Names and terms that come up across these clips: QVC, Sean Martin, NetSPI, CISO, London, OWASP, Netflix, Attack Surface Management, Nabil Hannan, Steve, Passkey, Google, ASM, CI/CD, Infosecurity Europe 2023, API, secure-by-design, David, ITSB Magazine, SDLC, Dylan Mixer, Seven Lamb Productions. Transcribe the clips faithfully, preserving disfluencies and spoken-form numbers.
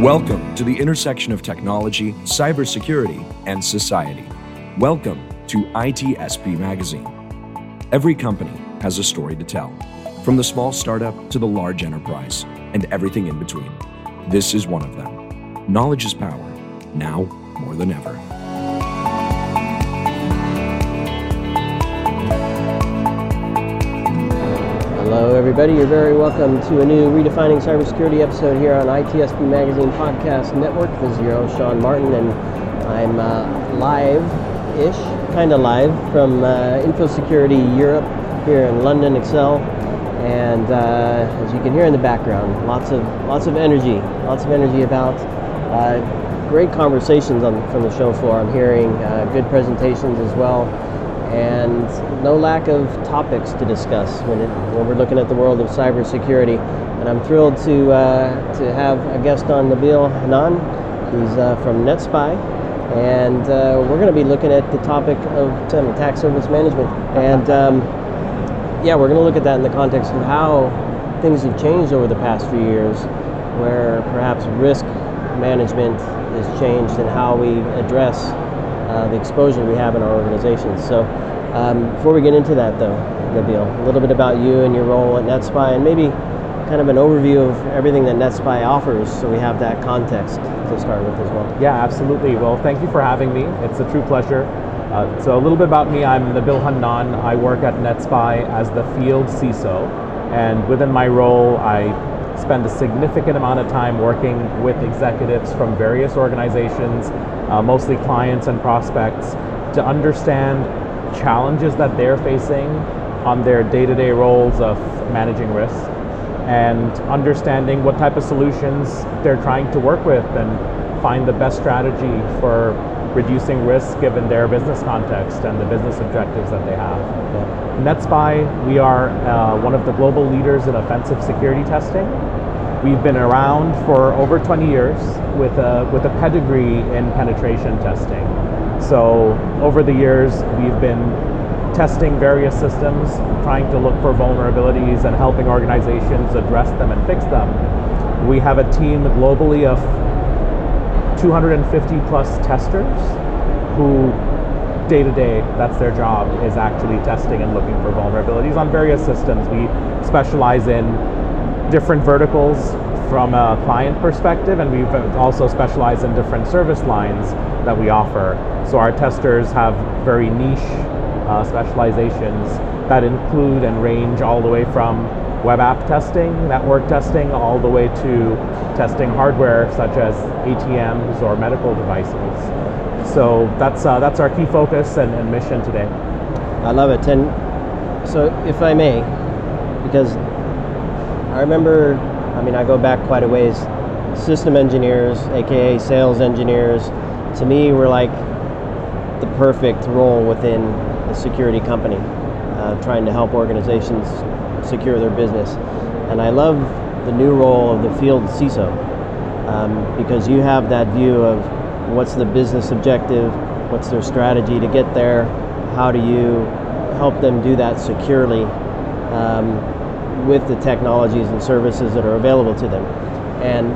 Welcome to the intersection of technology, cybersecurity, and society. Welcome to I T S B Magazine. Every company has a story to tell, from the small startup to the large enterprise, and everything in between. This is one of them. Knowledge is power, now more than ever. Hello everybody, you're very welcome to a new Redefining Cybersecurity episode here on I T S B Magazine Podcast Network. This is your host, Sean Martin, and I'm uh, live-ish, kind of live, from uh, Infosecurity Europe here in London, Excel. And uh, as you can hear in the background, lots of lots of energy, lots of energy about uh, great conversations on, from the show floor. I'm hearing uh, good presentations as well. And no lack of topics to discuss when, it, when we're looking at the world of cybersecurity. And I'm thrilled to uh, to have a guest on, Nabil Hannan, who's uh, from NetSPI. And uh, we're going to be looking at the topic of um, attack service management. And um, yeah, we're going to look at that in the context of how things have changed over the past few years, where perhaps risk management has changed and how we address Uh, the exposure we have in our organizations. So um, before we get into that though, Nabil, a little bit about you and your role at NetSPI, and maybe kind of an overview of everything that NetSPI offers so we have that context to start with as well. Yeah, absolutely. Well, thank you for having me. It's a true pleasure. Uh, so a little bit about me, I'm Nabil Hannan. I work at NetSPI as the field C I S O, and within my role I spend a significant amount of time working with executives from various organizations, uh, mostly clients and prospects, to understand challenges that they're facing on their day-to-day roles of managing risk and understanding what type of solutions they're trying to work with and find the best strategy for reducing risk given their business context and the business objectives that they have. Yeah. NetSPI, we are uh, one of the global leaders in offensive security testing. We've been around for over twenty years with a, with a pedigree in penetration testing. So over the years, we've been testing various systems, trying to look for vulnerabilities and helping organizations address them and fix them. We have a team globally of two hundred fifty plus testers who day to day, that's their job, is actually testing and looking for vulnerabilities on various systems. We specialize in different verticals from a client perspective, and we've also specialized in different service lines that we offer. So our testers have very niche uh, specializations that include and range all the way from web app testing, network testing, all the way to testing hardware such as A T Ms or medical devices. So that's uh, that's our key focus and, and mission today. I love it. And so if I may, because I remember, I mean, I go back quite a ways, system engineers, A K A sales engineers, to me were like the perfect role within a security company, uh, trying to help organizations secure their business. And I love the new role of the field C I S O um, because you have that view of what's the business objective, what's their strategy to get there, how do you help them do that securely um, with the technologies and services that are available to them. And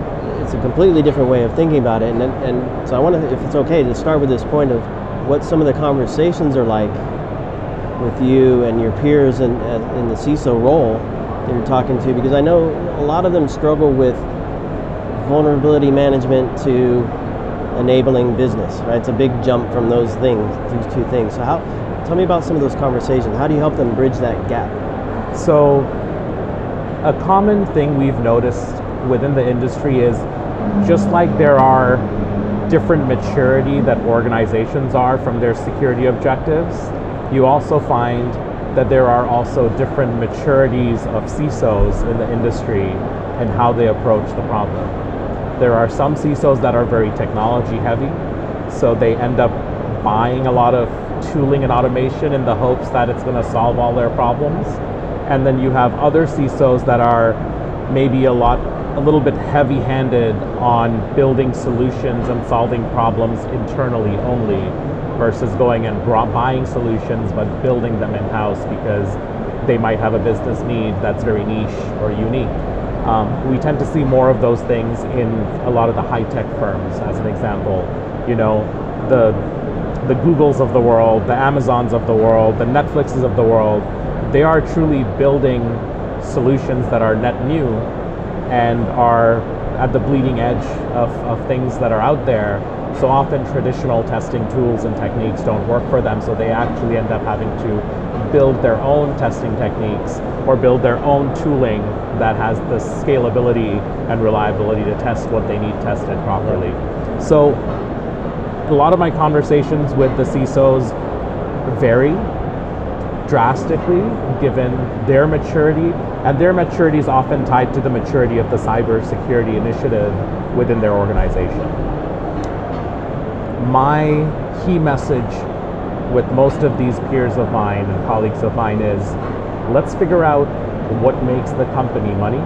it's a completely different way of thinking about it. And, and so I want to, if it's okay, to start with this point of what some of the conversations are like with you and your peers in, in the C I S O role that you're talking to, because I know a lot of them struggle with vulnerability management to enabling business, right? It's a big jump from those things, these two things. So how, tell me about some of those conversations. How do you help them bridge that gap? So a common thing we've noticed within the industry is just like there are different maturity that organizations are from their security objectives, you also find that there are also different maturities of C I S Os in the industry and how they approach the problem. There are some C I S Os that are very technology heavy, so they end up buying a lot of tooling and automation in the hopes that it's going to solve all their problems. And then you have other C I S Os that are maybe a lot, a little bit heavy-handed on building solutions and solving problems internally only, versus going and buying solutions but building them in-house because they might have a business need that's very niche or unique. Um, we tend to see more of those things in a lot of the high-tech firms, as an example. You know, the the Googles of the world, the Amazons of the world, the Netflixes of the world, they are truly building solutions that are net new and are at the bleeding edge of, of things that are out there. So often traditional testing tools and techniques don't work for them, so they actually end up having to build their own testing techniques or build their own tooling that has the scalability and reliability to test what they need tested properly. So a lot of my conversations with the C I S Os vary drastically given their maturity, and their maturity is often tied to the maturity of the cybersecurity initiative within their organization. My key message with most of these peers of mine and colleagues of mine is, let's figure out what makes the company money,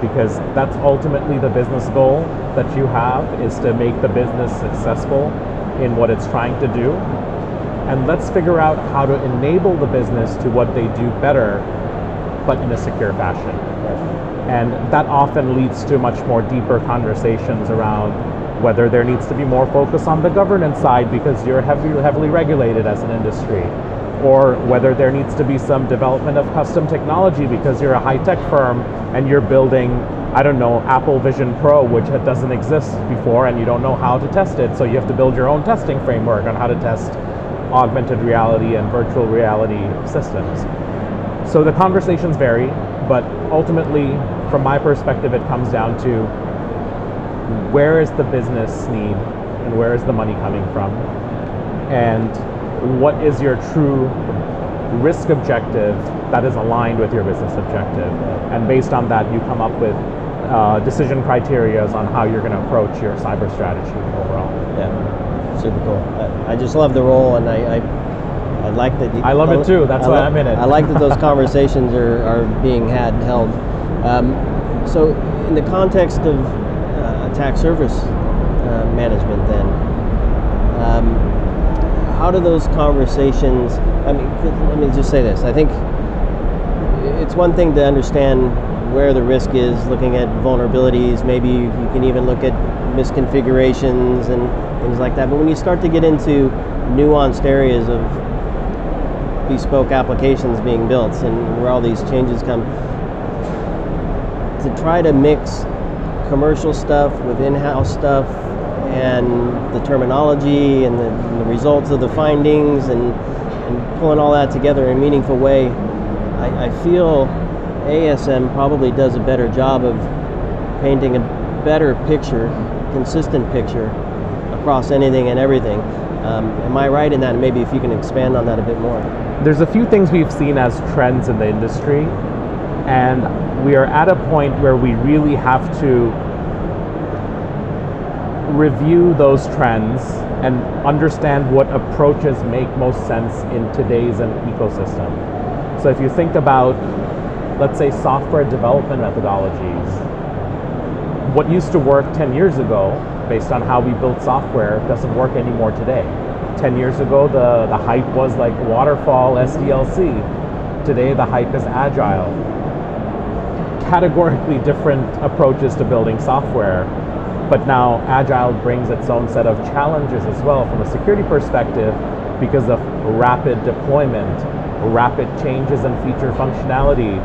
because that's ultimately the business goal that you have, is to make the business successful in what it's trying to do. And let's figure out how to enable the business to what they do better, but in a secure fashion. And that often leads to much more deeper conversations around whether there needs to be more focus on the governance side because you're heavily, heavily regulated as an industry, or whether there needs to be some development of custom technology because you're a high-tech firm and you're building, I don't know, Apple Vision Pro, which doesn't exist before and you don't know how to test it, so you have to build your own testing framework on how to test augmented reality and virtual reality systems. So the conversations vary, but ultimately, from my perspective, it comes down to where is the business need and where is the money coming from? And what is your true risk objective that is aligned with your business objective? And based on that, you come up with uh, decision criteria on how you're going to approach your cyber strategy overall. Yeah, super cool. I, I just love the role, and I, I, I like that. You, I love I, it too. That's I why love, I'm in it. I like that those conversations are, are being had and held. Um, so, in the context of uh, attack surface uh, management, then. Um, How do those conversations, I mean, let me just say this, I think it's one thing to understand where the risk is, looking at vulnerabilities, maybe you can even look at misconfigurations and things like that, but when you start to get into nuanced areas of bespoke applications being built and where all these changes come, to try to mix commercial stuff with in-house stuff, and the terminology and the, and the results of the findings and, and pulling all that together in a meaningful way, I, I feel A S M probably does a better job of painting a better picture, consistent picture, across anything and everything. Um, am I right in that? And maybe if you can expand on that a bit more. There's a few things we've seen as trends in the industry, and we are at a point where we really have to review those trends and understand what approaches make most sense in today's ecosystem. So if you think about, let's say, software development methodologies, what used to work ten years ago based on how we built software doesn't work anymore today. ten years ago, the, the hype was like waterfall, S D L C. Today, the hype is agile. Categorically different approaches to building software. But now agile brings its own set of challenges as well from a security perspective because of rapid deployment, rapid changes in feature functionality,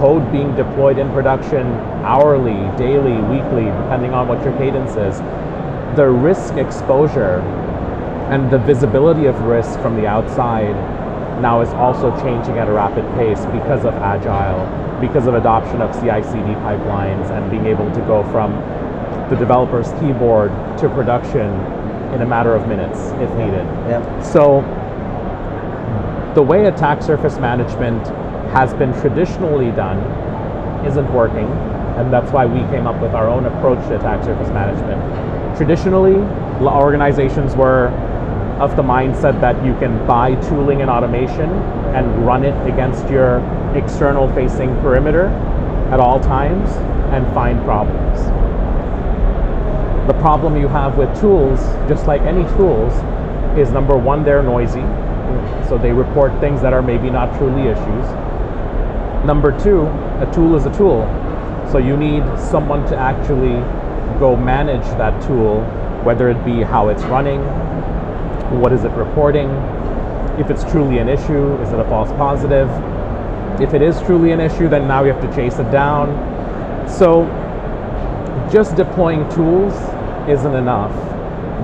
code being deployed in production hourly, daily, weekly, depending on what your cadence is. The risk exposure and the visibility of risk from the outside now is also changing at a rapid pace because of agile, because of adoption of C I C D pipelines and being able to go from the developer's keyboard to production in a matter of minutes if needed. Yep. So the way attack surface management has been traditionally done isn't working, and that's why we came up with our own approach to attack surface management. Traditionally, organizations were of the mindset that you can buy tooling and automation and run it against your external facing perimeter at all times and find problems. The problem you have with tools, just like any tools, is number one, they're noisy. So they report things that are maybe not truly issues. Number two, a tool is a tool. So you need someone to actually go manage that tool, whether it be how it's running, what is it reporting, if it's truly an issue, is it a false positive? If it is truly an issue, then now you have to chase it down. So just deploying tools isn't enough,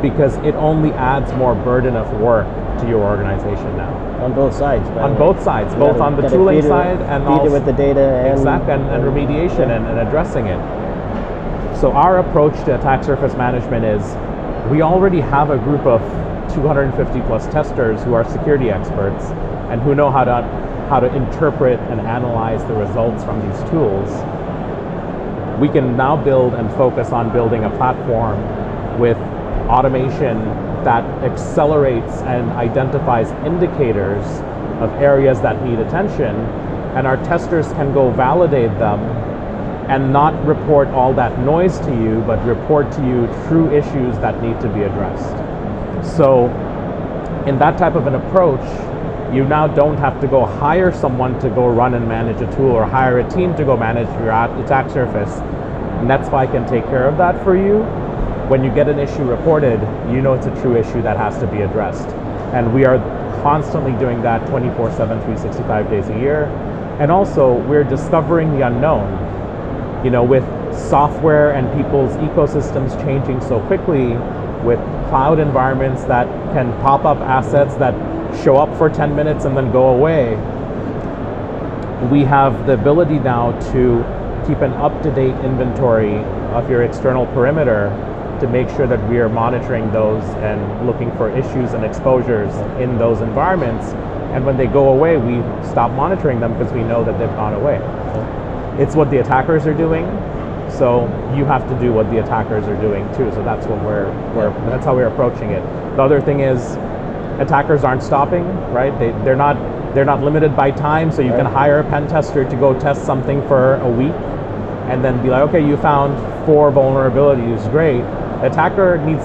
because it only adds more burden of work to your organization now. On both sides. Right? On both sides, you both gotta, on the tooling side with, and also with the data and, exact, and, and remediation yeah. and, and addressing it. So our approach to attack surface management is, we already have a group of two hundred fifty plus testers who are security experts and who know how to how to interpret and analyze the results from these tools. We can now build and focus on building a platform with automation that accelerates and identifies indicators of areas that need attention, and our testers can go validate them and not report all that noise to you, but report to you true issues that need to be addressed. So in that type of an approach, you now don't have to go hire someone to go run and manage a tool or hire a team to go manage your attack surface. NetSPI can take care of that for you. When you get an issue reported, you know it's a true issue that has to be addressed. And we are constantly doing that twenty-four seven, three sixty-five days a year. And also, we're discovering the unknown. You know, with software and people's ecosystems changing so quickly, with cloud environments that can pop up assets that show up for ten minutes and then go away, we have the ability now to keep an up-to-date inventory of your external perimeter to make sure that we are monitoring those and looking for issues and exposures in those environments. And when they go away, we stop monitoring them because we know that they've gone away. It's what the attackers are doing, so you have to do what the attackers are doing too. So that's what we're, we're that's how we're approaching it. The other thing is, attackers aren't stopping, right? They they're not they're not limited by time. So you right. can hire a pen tester to go test something for a week, and then be like, okay, you found four vulnerabilities, great. The attacker needs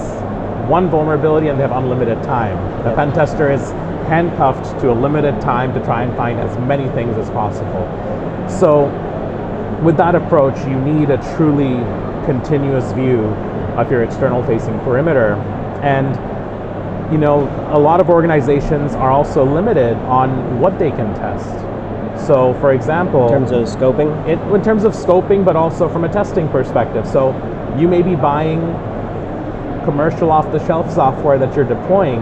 one vulnerability, and they have unlimited time. The pen tester is handcuffed to a limited time to try and find as many things as possible. So with that approach, you need a truly continuous view of your external facing perimeter. And, you know, a lot of organizations are also limited on what they can test. So, for example, in terms of scoping? It, in terms of scoping, but also from a testing perspective. So you may be buying commercial off-the-shelf software that you're deploying.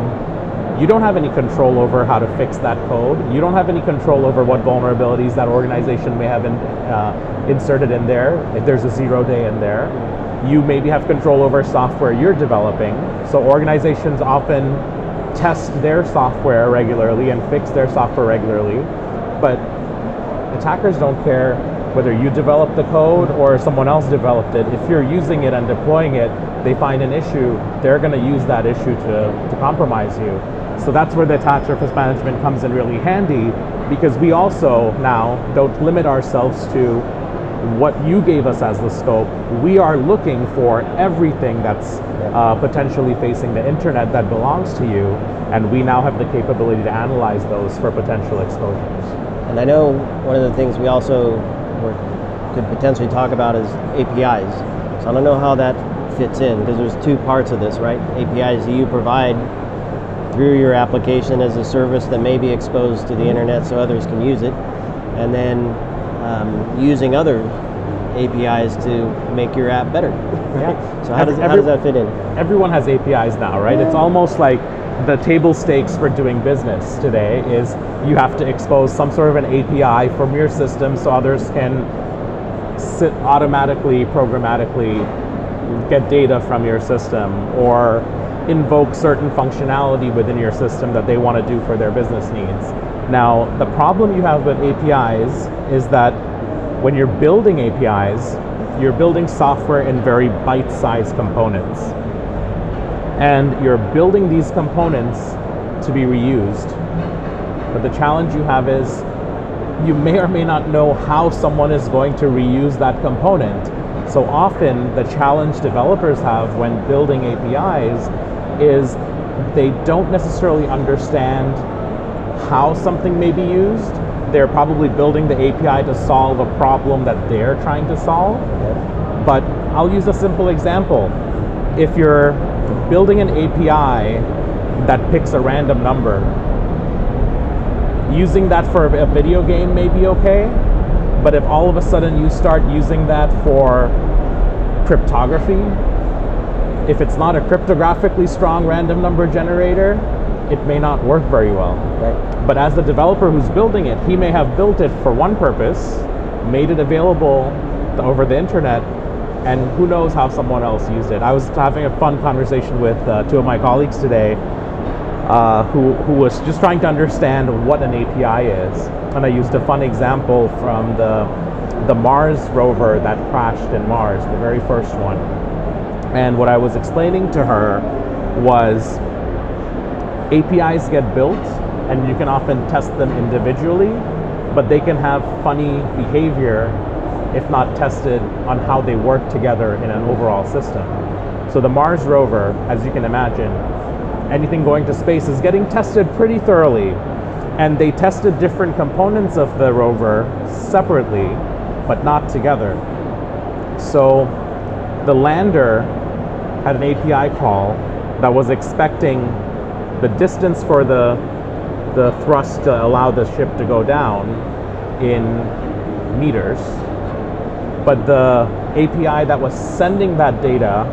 You don't have any control over how to fix that code. You don't have any control over what vulnerabilities that organization may have in, uh, inserted in there, if there's a zero day in there. You maybe have control over software you're developing. So organizations often test their software regularly and fix their software regularly, but attackers don't care whether you developed the code or someone else developed it. If you're using it and deploying it, they find an issue, they're gonna use that issue to, to compromise you. So that's where the attack surface management comes in really handy, because we also now don't limit ourselves to what you gave us as the scope. We are looking for everything that's uh, potentially facing the internet that belongs to you, and we now have the capability to analyze those for potential exposures. And I know one of the things we also could potentially talk about is A P Is. So I don't know how that fits in, because there's two parts of this, right? A P Is that you provide through your application as a service that may be exposed to the internet so others can use it, and then um, using other A P Is to make your app better. Yeah. So how, every, does, how every, does that fit in? Everyone has A P Is now, right? Yeah. It's almost like the table stakes for doing business today is you have to expose some sort of an A P I from your system so others can sit automatically, programmatically get data from your system, or invoke certain functionality within your system that they want to do for their business needs. Now, the problem you have with A P Is is that when you're building A P Is, you're building software in very bite-sized components. And you're building these components to be reused. But the challenge you have is you may or may not know how someone is going to reuse that component. So often the challenge developers have when building A P Is is they don't necessarily understand how something may be used, they're probably building the A P I to solve a problem that they're trying to solve. Yes. But I'll use a simple example. If you're building an A P I that picks a random number, using that for a video game may be okay, but if all of a sudden you start using that for cryptography, if it's not a cryptographically strong random number generator, it may not work very well. Right. But as the developer who's building it, he may have built it for one purpose, made it available over the internet, and who knows how someone else used it. I was having a fun conversation with uh, two of my colleagues today uh, who, who was just trying to understand what an A P I is. And I used a fun example from the, the Mars rover that crashed in Mars, the very first one. And what I was explaining to her was A P Is get built and you can often test them individually, but they can have funny behavior if not tested on how they work together in an overall system. So the Mars rover, as you can imagine, anything going to space is getting tested pretty thoroughly. And they tested different components of the rover separately, but not together. So the lander had an A P I call that was expecting the distance for the, the thrust to allow the ship to go down in meters. But the A P I that was sending that data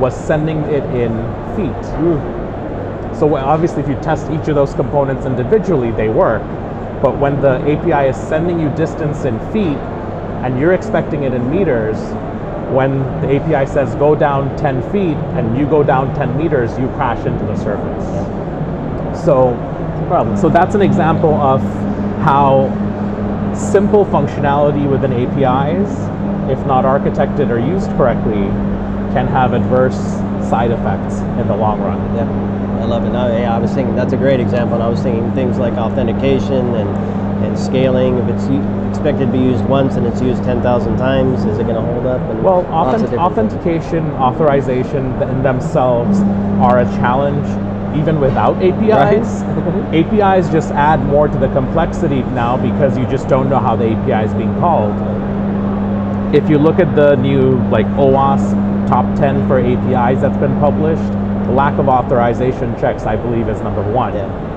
was sending it in feet. Mm. So obviously if you test each of those components individually, they work. But when the A P I is sending you distance in feet and you're expecting it in meters, when the A P I says go down ten feet and you go down ten meters, you crash into the surface. So, so that's an example of how simple functionality within A P Is, if not architected or used correctly, can have adverse side effects in the long run. Yep, I love it. I, I was thinking, that's a great example, and I was thinking things like authentication and and scaling. If it's expected to be used once and it's used ten thousand times, is it going to hold up? And well, authentic authentication, things. authorization in themselves are a challenge even without A P Is. Right? A P Is just add more to the complexity now because you just don't know how the A P I is being called. If you look at the new like OWASP top ten for A P Is that's been published, lack of authorization checks, I believe, is number one. Yeah.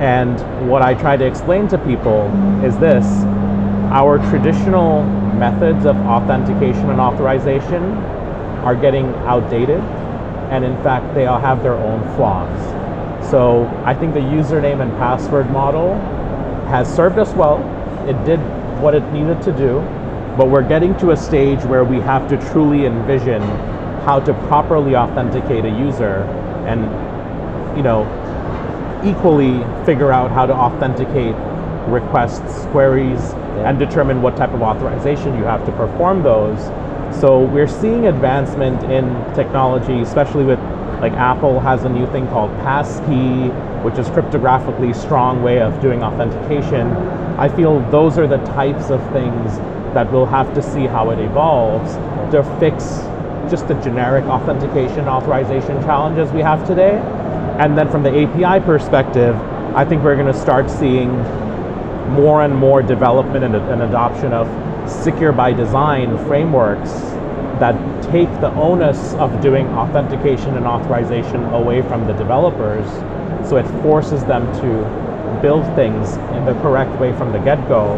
And what I try to explain to people is this: our traditional methods of authentication and authorization are getting outdated, and in fact they all have their own flaws. So I think the username and password model has served us well. It did what it needed to do, but we're getting to a stage where we have to truly envision how to properly authenticate a user and, you know, equally figure out how to authenticate requests, queries, yeah. and determine what type of authorization you have to perform those. So we're seeing advancement in technology, especially with, like, Apple has a new thing called Passkey, which is cryptographically strong way of doing authentication. I feel those are the types of things that we'll have to see how it evolves to fix just the generic authentication, authorization challenges we have today. And then from the A P I perspective, I think we're going to start seeing more and more development and, and adoption of secure by design frameworks that take the onus of doing authentication and authorization away from the developers. So it forces them to build things in the correct way from the get-go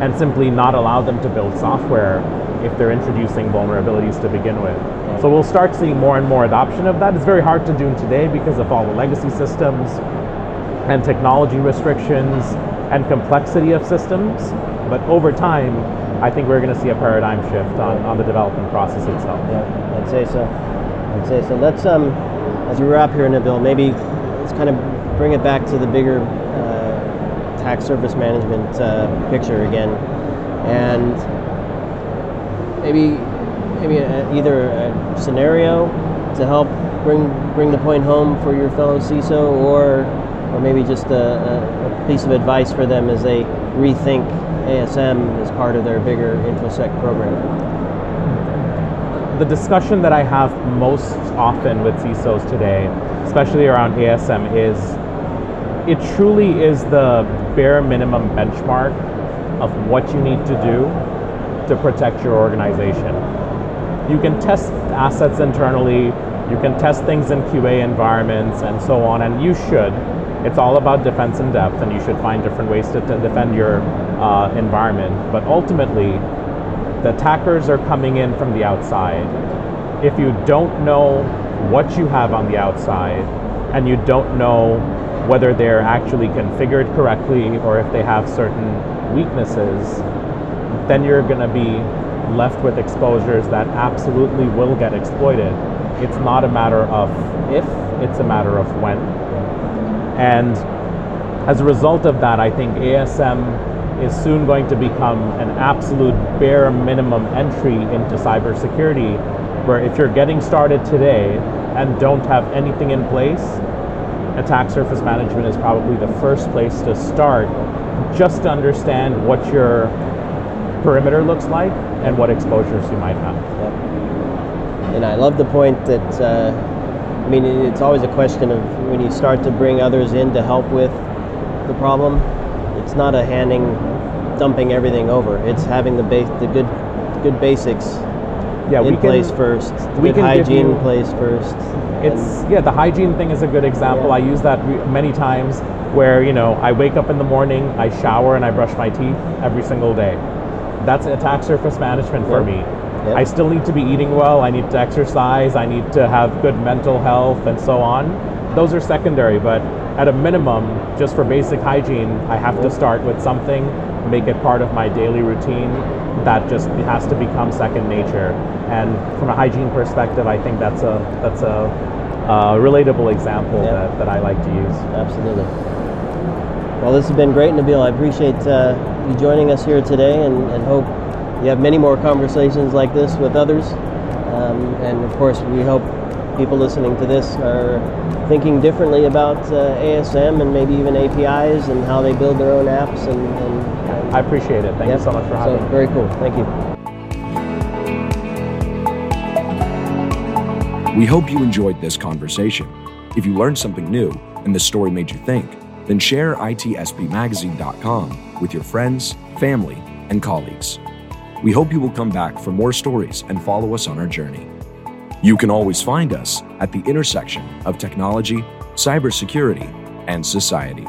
and simply not allow them to build software if they're introducing vulnerabilities to begin with. So we'll start seeing more and more adoption of that. It's very hard to do today because of all the legacy systems and technology restrictions and complexity of systems. But over time, I think we're going to see a paradigm shift on, on the development process itself. Yeah, I'd say so. I'd say so. Let's, um, as we wrap here, Nabil, maybe let's kind of bring it back to the bigger uh, tax service management uh, picture again. And maybe maybe a, either a scenario to help bring bring the point home for your fellow C I S O, or or maybe just a, a piece of advice for them as they rethink A S M as part of their bigger InfoSec program. The discussion that I have most often with C I S Os today, especially around A S M, is it truly is the bare minimum benchmark of what you need to do to protect your organization. You can test assets internally, you can test things in Q A environments and so on, and you should. It's all about defense in depth, and you should find different ways to, to defend your uh, environment. But ultimately, the attackers are coming in from the outside. If you don't know what you have on the outside, and you don't know whether they're actually configured correctly or if they have certain weaknesses, then you're going to be left with exposures that absolutely will get exploited. It's not a matter of if, it's a matter of when. And as a result of that, I think A S M is soon going to become an absolute bare minimum entry into cybersecurity, where if you're getting started today and don't have anything in place, attack surface management is probably the first place to start, just to understand what your perimeter looks like and what exposures you might have. Yep. And I love the point that, uh, I mean, it's always a question of when you start to bring others in to help with the problem, it's not a handing, dumping everything over. It's having the ba- the good, good basics yeah, in we place can, first, we good can hygiene you, place first. It's yeah, the hygiene thing is a good example. Yeah. I use that many times where, you know, I wake up in the morning, I shower and I brush my teeth every single day. That's attack surface management for yep. me. Yep. I still need to be eating well, I need to exercise, I need to have good mental health and so on. Those are secondary, but at a minimum, just for basic hygiene, I have yep. to start with something, make it part of my daily routine. That just has to become second nature. And from a hygiene perspective, I think that's a that's a uh, relatable example yep. that, that I like to use. Absolutely. Well, this has been great, Nabil. I appreciate uh, you joining us here today, and, and hope you have many more conversations like this with others. Um, and of course, we hope people listening to this are thinking differently about uh, A S M and maybe even A P Is and how they build their own apps. And, and, and I appreciate it. Thank yep. you so much for having so, me. Very cool. Thank you. We hope you enjoyed this conversation. If you learned something new and the story made you think, then share I T S B magazine dot com with your friends, family, and colleagues. We hope you will come back for more stories and follow us on our journey. You can always find us at the intersection of technology, cybersecurity, and society.